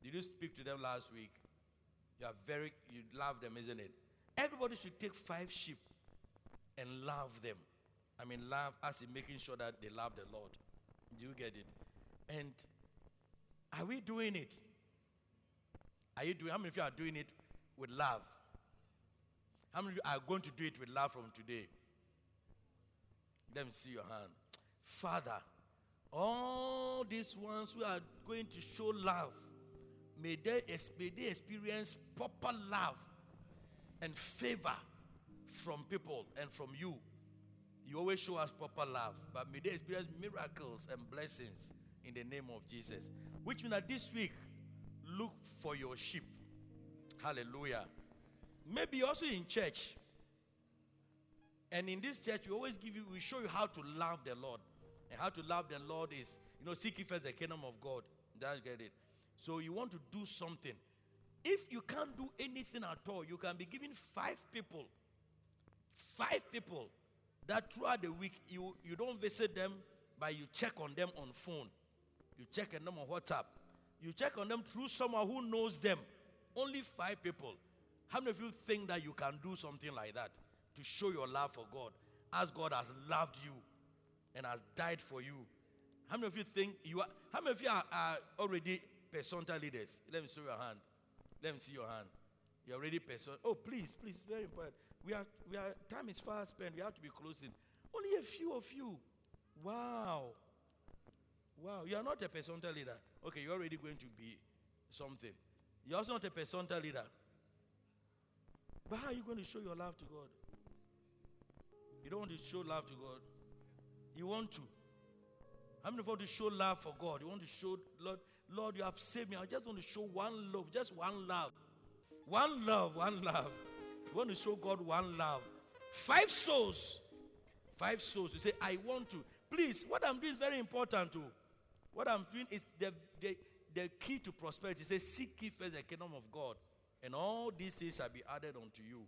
Did you speak to them last week? You are very, you love them, isn't it? Everybody should take five sheep and love them. I mean, love as in making sure that they love the Lord. Do you get it? And are we doing it? Are you doing? How many of you are doing it with love? How many of you are going to do it with love from today? Let me see your hand. Father, all these ones who are going to show love, May they, may they experience proper love and favor from people and from you. You always show us proper love, but may they experience miracles and blessings in the name of Jesus. Which means that this week, look for your sheep. Hallelujah. Maybe also in church. And in this church, we always give you, we show you how to love the Lord. And how to love the Lord is, you know, seek first the kingdom of God. That's get it. So you want to do something. If you can't do anything at all, you can be giving five people, five people that throughout the week, you, you don't visit them, but you check on them on phone. You check on them on WhatsApp. You check on them through someone who knows them. Only five people. How many of you think that you can do something like that to show your love for God? As God has loved you and has died for you. How many of you think you are, how many of you are, are already personal leaders? Let me see your hand. Let me see your hand. You're already person. Oh, please, please, very important. We are, we are, time is fast spent. We have to be closing. Only a few of you. Wow. Wow. You are not a personal leader. Okay, you're already going to be something. You're also not a personal leader. But how are you going to show your love to God? You don't want to show love to God. You want to. How many of you want to show love for God? You want to show, Lord, Lord, you have saved me. I just want to show one love, just one love. One love, one love. You want to show God one love. Five souls. Five souls. You say, I want to. Please, what I'm doing is very important too. What I'm doing is the, the, the key to prosperity. It says, seek ye first the kingdom of God, and all these things shall be added unto you.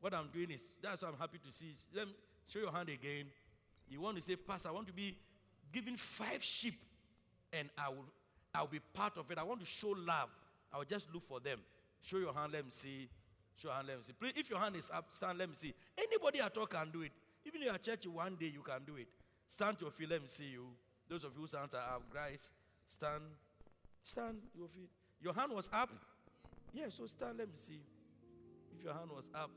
What I'm doing is, that's what I'm happy to see. Let me show your hand again. You want to say, Pastor, I want to be given five sheep, and I will, I will be part of it. I want to show love. I will just look for them. Show your hand, let me see. Show your hand, let me see. Please, if your hand is up, stand, let me see. Anybody at all can do it. Even in your church, one day you can do it. Stand to your feet, let me see you. Those of you whose hands are up, guys, stand. Stand to your feet. Your hand was up? Yeah, so stand, let me see. If your hand was up,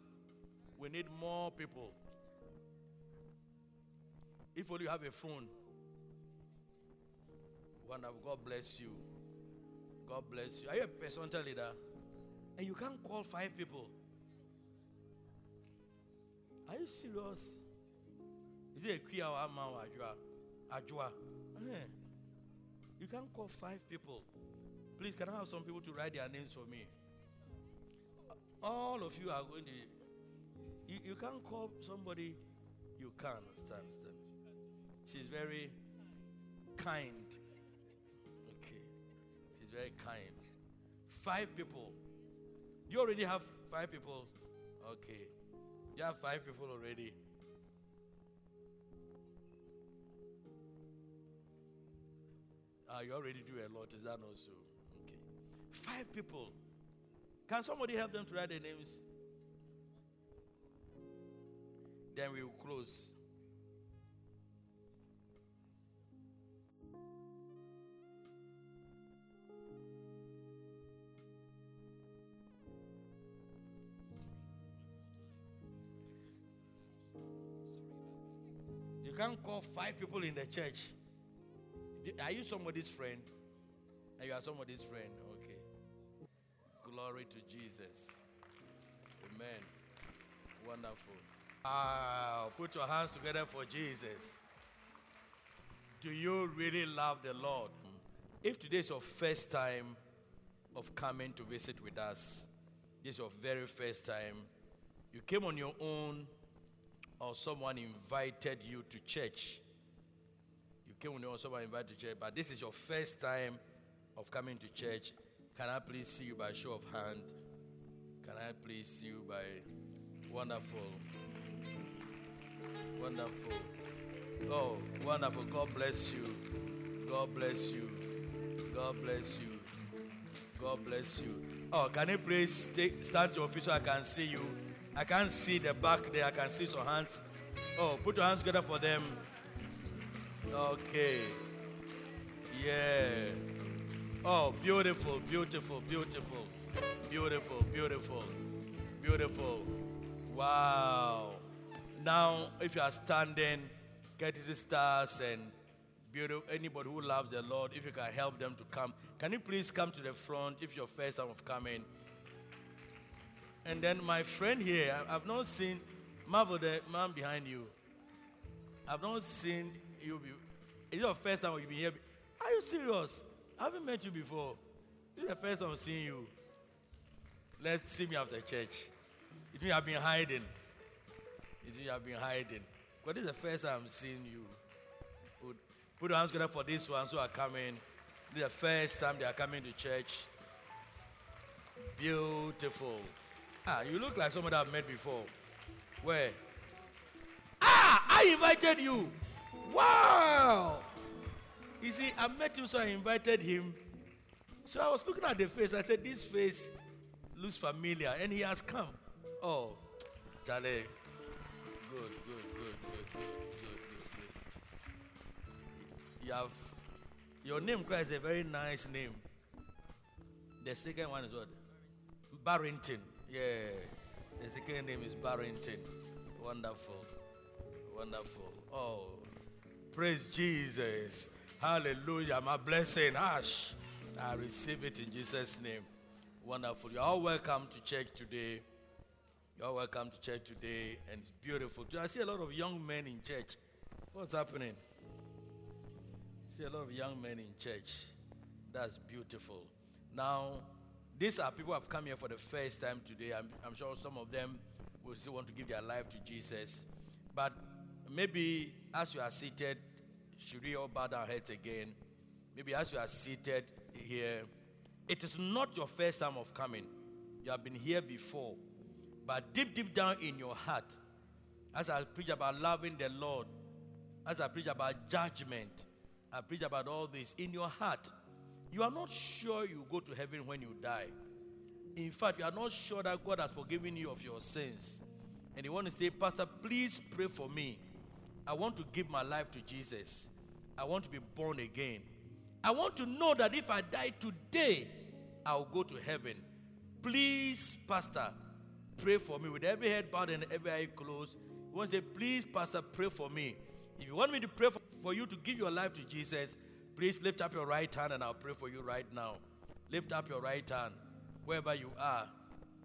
we need more people. If only you have a phone. Wonderful. God bless you. God bless you. Are you a personal leader? And you can't call five people. Are you serious? Is it a Kia or Amawa Ajua? Ajua. You can't call five people. Please, can I have some people to write their names for me? All of you are going to. You, you can't call somebody. You can't stand, stand. She's very kind. Okay. She's very kind. Five people. You already have five people. Okay. You have five people already. Ah, you already do a lot. Is that not so? Okay. Five people. Can somebody help them to write their names? Then we will close. You can't call five people in the church. Are you somebody's friend? Are you somebody's friend? Okay. Glory to Jesus. Amen. Wonderful. Ah, put your hands together for Jesus. Do you really love the Lord? If today is your first time of coming to visit with us, this is your very first time, you came on your own or someone invited you to church. You came on your own, someone invited you to church, but this is your first time of coming to church. Can I please see you by show of hand? Can I please see you by... Wonderful. Wonderful. Oh, wonderful. God bless you. God bless you. God bless you. God bless you. Oh, can you please take, start your official? I can see you. I can't see the back there. I can see some hands. Oh, put your hands together for them. Okay. Yeah. Oh, beautiful, beautiful, beautiful. Beautiful, beautiful. Beautiful. Wow. Now, if you are standing, get these stars and beautiful, anybody who loves the Lord, if you can help them to come. Can you please come to the front if you're first time of coming? And then my friend here, I've not seen, Marvel, the man behind you. I've not seen you. Be, is it your first time you've been here? Are you serious? I haven't met you before. This is the first time I've seen you. Let's see me after church. It means I've been hiding. You think you have been hiding? But this is the first time I'm seeing you. Put, put your hands together for these ones who are coming. This is the first time they are coming to church. Beautiful. Ah, you look like someone that I've met before. Where? Ah, I invited you. Wow. You see, I met him, so I invited him. So I was looking at the face. I said, this face looks familiar. And he has come. Oh, Charlie. Good, good, good, good, good, good, good, good. You have, your name, Christ, is a very nice name. The second one is what? Barrington. Yeah. The second name is Barrington. Wonderful. Wonderful. Oh, praise Jesus. Hallelujah. My blessing. Ash. I receive it in Jesus' name. Wonderful. You're all welcome to church today. You're all welcome to church today. And it's beautiful. I see a lot of young men in church. What's happening? I see a lot of young men in church. That's beautiful. Now, these are people who have come here for the first time today. I'm, I'm sure some of them will still want to give their life to Jesus. But maybe as you are seated, should we all bow our heads again? Maybe as you are seated here, it is not your first time of coming. You have been here before. But deep, deep down in your heart, as I preach about loving the Lord, as I preach about judgment, I preach about all this, in your heart, you are not sure you go to heaven when you die. In fact, you are not sure that God has forgiven you of your sins. And you want to say, Pastor, please pray for me. I want to give my life to Jesus. I want to be born again. I want to know that if I die today, I'll go to heaven. Please, Pastor, pray for me. With every head bowed and every eye closed, you want to say, please, Pastor, pray for me. If you want me to pray for, for you to give your life to Jesus, please lift up your right hand and I'll pray for you right now. Lift up your right hand, wherever you are.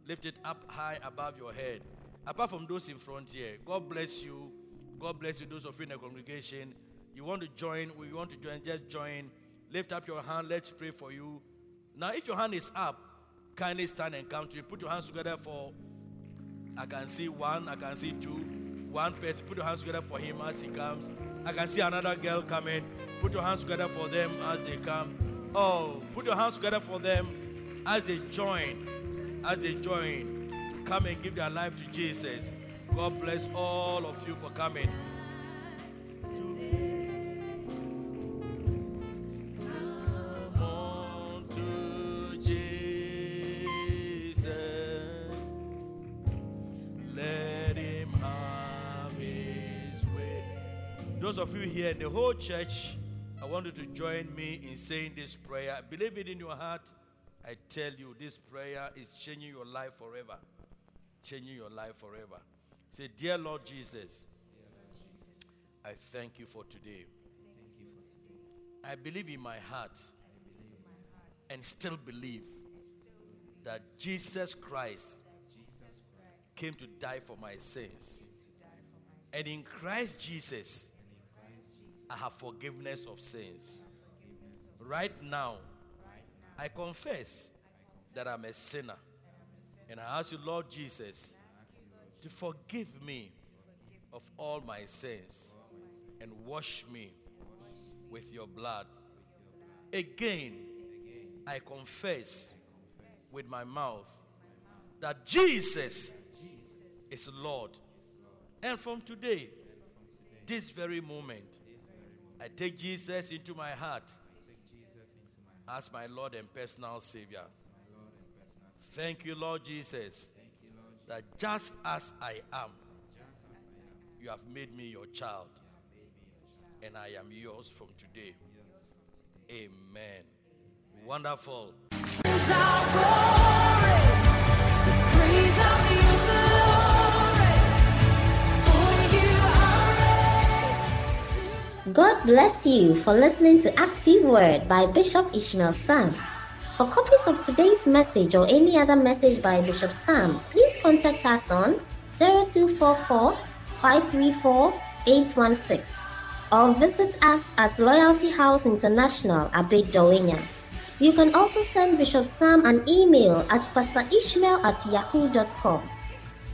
Lift it up high above your head. Apart from those in front here, God bless you. God bless you, those of you in the congregation. You want to join, we want to join, just join. Lift up your hand, let's pray for you. Now, if your hand is up, kindly stand and come to me. Put your hands together for, I can see one, I can see two. One person, put your hands together for him as he comes. I can see another girl coming. Put your hands together for them as they come. Oh, put your hands together for them as they join, as they join. Come and give their life to Jesus. God bless all of you for coming. Let him have his way. Those of you here in the whole church, I want you to join me in saying this prayer. Believe it in your heart. I tell you, this prayer is changing your life forever. Changing your life forever. Say, dear Lord Jesus, dear Lord Jesus, I thank you for today. Thank you for today. I believe in my heart, I believe in my heart and still believe, and still believe that Jesus Christ, that Jesus Christ came to die for my sins. Came to die for my sins. And in Christ Jesus, and in Christ Jesus, I have forgiveness of sins. I have forgiveness of sins. Right now, right now I, confess I confess that I'm a sinner. And I ask you, Lord Jesus, to forgive me of all my sins and wash me with your blood. Again, I confess with my mouth that Jesus is Lord. And from today, this very moment, I take Jesus into my heart as my Lord and personal Savior. Thank you, Lord Jesus, Thank you, Lord Jesus. That just as I am, just as I am, you have made me your child, you have made me your child. And I am yours from today. Yours from today. Amen. Amen. Wonderful. God bless you for listening to Active Word by Bishop Ishmael Sam. For copies of today's message or any other message by Bishop Sam, please contact us on zero two four four, five three four, eight one six or visit us at Loyalty House International, Abeadenyah. You can also send Bishop Sam an email at pastorishmael at yahoo dot com.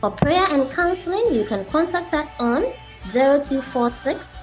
For prayer and counseling, you can contact us on zero two four six,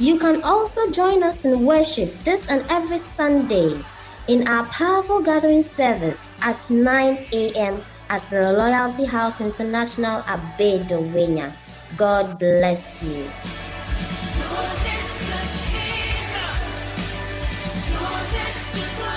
You can also join us in worship this and every Sunday in our powerful gathering service at nine a m at the Loyalty House International Abeadenyah. God bless you. Yours is the kingdom. Yours is the